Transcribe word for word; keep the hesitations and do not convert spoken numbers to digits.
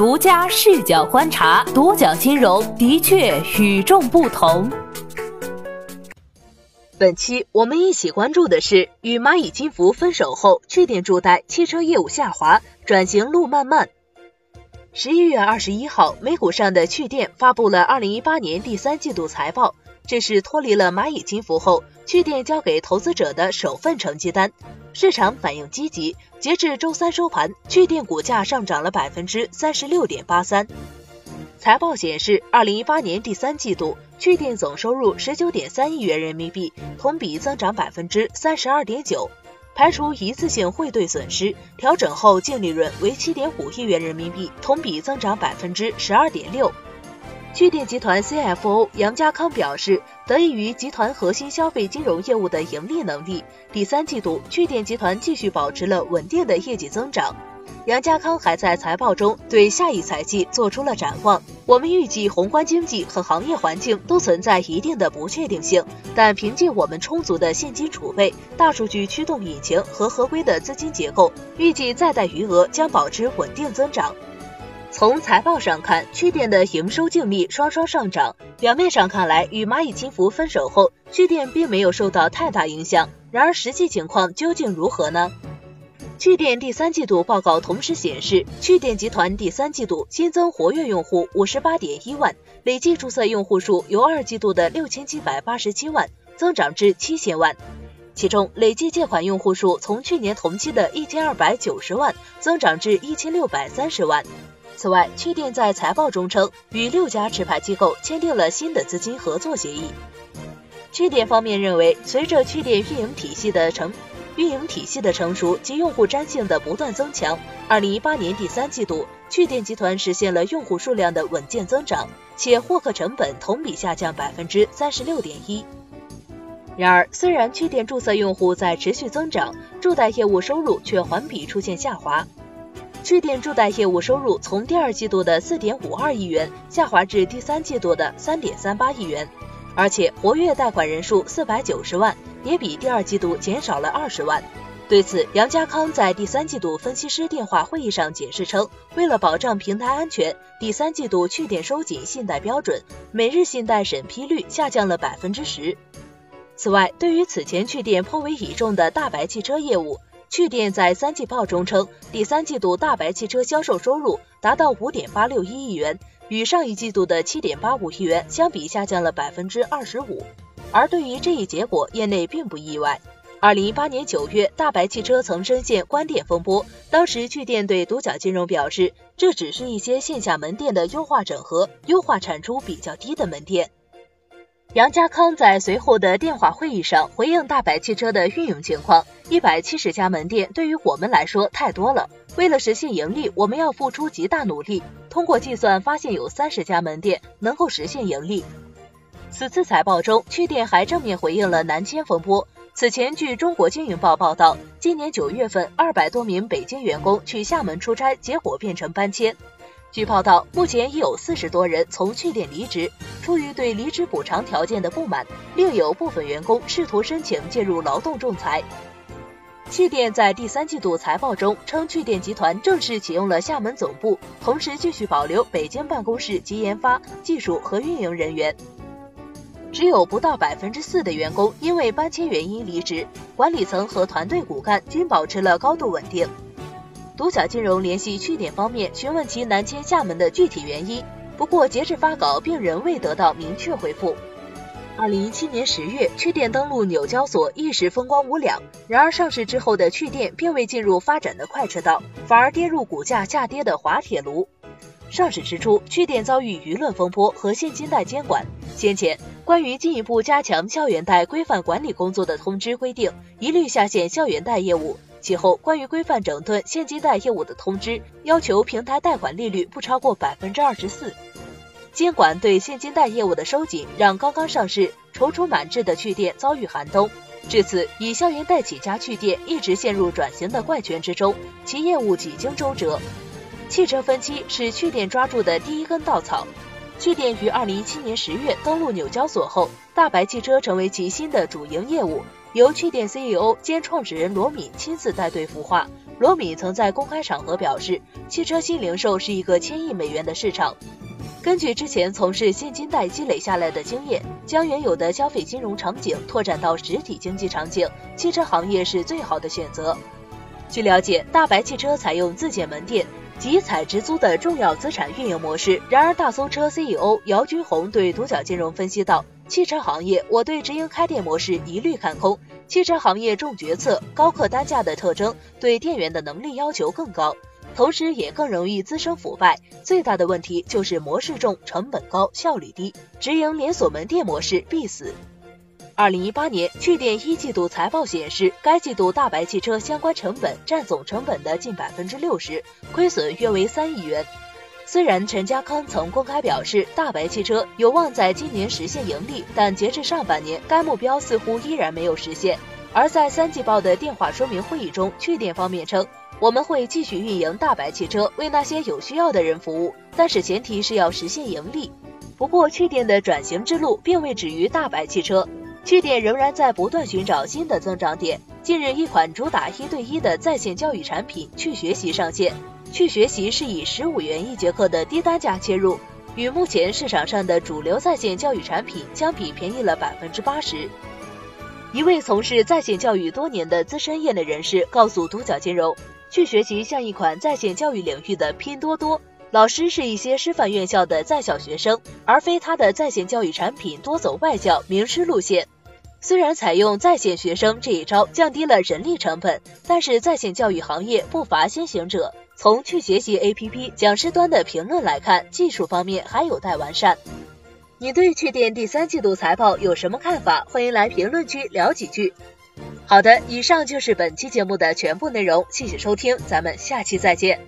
独家视角观察，独角金融的确与众不同。本期我们一起关注的是，与蚂蚁金服分手后，确定助贷汽车业务下滑，转型路漫漫。十一月二十一号，美股上的趣电发布了二零一八年第三季度财报，这是脱离了蚂蚁金服后，趣电交给投资者的首份成绩单。市场反应积极，截至周三收盘，趣电股价上涨了 百分之三十六点八三。财报显示，二零一八年第三季度，趣电总收入 十九点三亿元人民币，同比增长 百分之三十二点九。排除一次性汇兑损失，调整后净利润为 七点五亿元人民币，同比增长 百分之十二点六。趣电集团 C F O 杨家康表示，得益于集团核心消费金融业务的盈利能力，第三季度趣电集团继续保持了稳定的业绩增长。杨家康还在财报中对下一财季做出了展望，我们预计宏观经济和行业环境都存在一定的不确定性，但凭借我们充足的现金储备、大数据驱动引擎和合规的资金结构，预计再贷余额将保持稳定增长。从财报上看，趣电的营收净利双双上涨，表面上看来，与蚂蚁金服分手后，趣电并没有受到太大影响，然而实际情况究竟如何呢？趣电第三季度报告同时显示，趣电集团第三季度新增活跃用户 五十八点一万，累计注册用户数由二季度的 六千七百八十七万增长至 七千万，其中累计借款用户数从去年同期的 一千二百九十万增长至 一千六百三十万。此外，趣电在财报中称，与六家持牌机构签订了新的资金合作协议。趣电方面认为，随着趣电运营体系的成运营体系的成熟及用户粘性的不断增强，二零一八年第三季度，趣电集团实现了用户数量的稳健增长，且获客成本同比下降 百分之三十六点一。然而，虽然趣电注册用户在持续增长，助贷业务收入却环比出现下滑。趣电助贷业务收入从第二季度的 四点五二亿元下滑至第三季度的 三点三八亿元，而且活跃贷款人数四百九十万，也比第二季度减少了二十万。对此，杨家康在第三季度分析师电话会议上解释称，为了保障平台安全，第三季度趣电收紧信贷标准，每日信贷审批率下降了 百分之十。 此外，对于此前趣电颇为倚重的大白汽车业务，趣电在三季报中称，第三季度大白汽车销售收入达到 五点八六一亿元，与上一季度的 七点八五亿元相比下降了 百分之二十五。 而对于这一结果，业内并不意外。二零一八年九月，大白汽车曾深陷关店风波，当时趣电对独角金融表示，这只是一些线下门店的优化整合，优化产出比较低的门店。杨家康在随后的电话会议上回应大白汽车的运营情况，一百七十家门店对于我们来说太多了，为了实现盈利，我们要付出极大努力。通过计算发现有三十家门店能够实现盈利。此次财报中，趣电还正面回应了南迁风波。此前，据中国经营报报道，今年九月份二百多名北京员工去厦门出差，结果变成搬迁。据报道，目前已有四十多人从趣电离职，出于对离职补偿条件的不满，另有部分员工试图申请介入劳动仲裁。趣电在第三季度财报中称，趣电集团正式启用了厦门总部，同时继续保留北京办公室及研发、技术和运营人员。只有不到 百分之四 的员工因为搬迁原因离职，管理层和团队骨干均保持了高度稳定。独角金融联系趣电方面询问其南迁厦门的具体原因，不过截至发稿并仍未得到明确回复。二零一七年十月，趣电登陆纽交所一时风光无两，然而上市之后的趣电并未进入发展的快车道，反而跌入股价下跌的滑铁卢。上市之初，趣电遭遇舆论风波和现金贷监管。先前关于进一步加强校园贷规范管理工作的通知规定，一律下线校园贷业务。其后，关于规范整顿现金贷业务的通知要求平台贷款利率不超过 百分之二十四。 监管对现金贷业务的收紧，让刚刚上市、踌躇满志的趣电遭遇寒冬。至此，以校园贷起家趣电一直陷入转型的怪圈之中，其业务几经周折。汽车分期是趣电抓住的第一根稻草。趣电于二零一七年十月登陆纽交所后，大白汽车成为其新的主营业务，由气点 C E O 兼创始人罗敏亲自带队孵化。罗敏曾在公开场合表示，汽车新零售是一个千亿美元的市场。根据之前从事现金贷积累下来的经验，将原有的消费金融场景拓展到实体经济场景，汽车行业是最好的选择。据了解，大白汽车采用自建门店及采直租的重要资产运营模式。然而，大松车 C E O 姚居红对独角金融分析道。汽车行业，我对直营开店模式一律看空。汽车行业重决策、高客单价的特征，对店员的能力要求更高，同时也更容易滋生腐败。最大的问题就是模式重、成本高、效率低，直营连锁门店模式必死。二零一八年，趣点一季度财报显示，该季度大白汽车相关成本占总成本的近百分之六十，亏损约为三亿元。虽然陈家康曾公开表示大白汽车有望在今年实现盈利，但截至上半年，该目标似乎依然没有实现。而在三季报的电话说明会议中，趣点方面称，我们会继续运营大白汽车，为那些有需要的人服务，但是前提是要实现盈利。不过，趣点的转型之路并未止于大白汽车，趣点仍然在不断寻找新的增长点。近日，一款主打一对一的在线教育产品趣学习上线。趣学习是以十五元一节课的低单价切入，与目前市场上的主流在线教育产品相比，便宜了百分之八十。一位从事在线教育多年的资深业内人士告诉独角金融，趣学习像一款在线教育领域的拼多多，老师是一些师范院校的在校学生，而非他的在线教育产品多走外教名师路线。虽然采用在线学生这一招降低了人力成本，但是在线教育行业不乏先行者。从趣学习 A P P 讲师端的评论来看，技术方面还有待完善。你对趣点第三季度财报有什么看法？欢迎来评论区聊几句。好的，以上就是本期节目的全部内容，谢谢收听，咱们下期再见。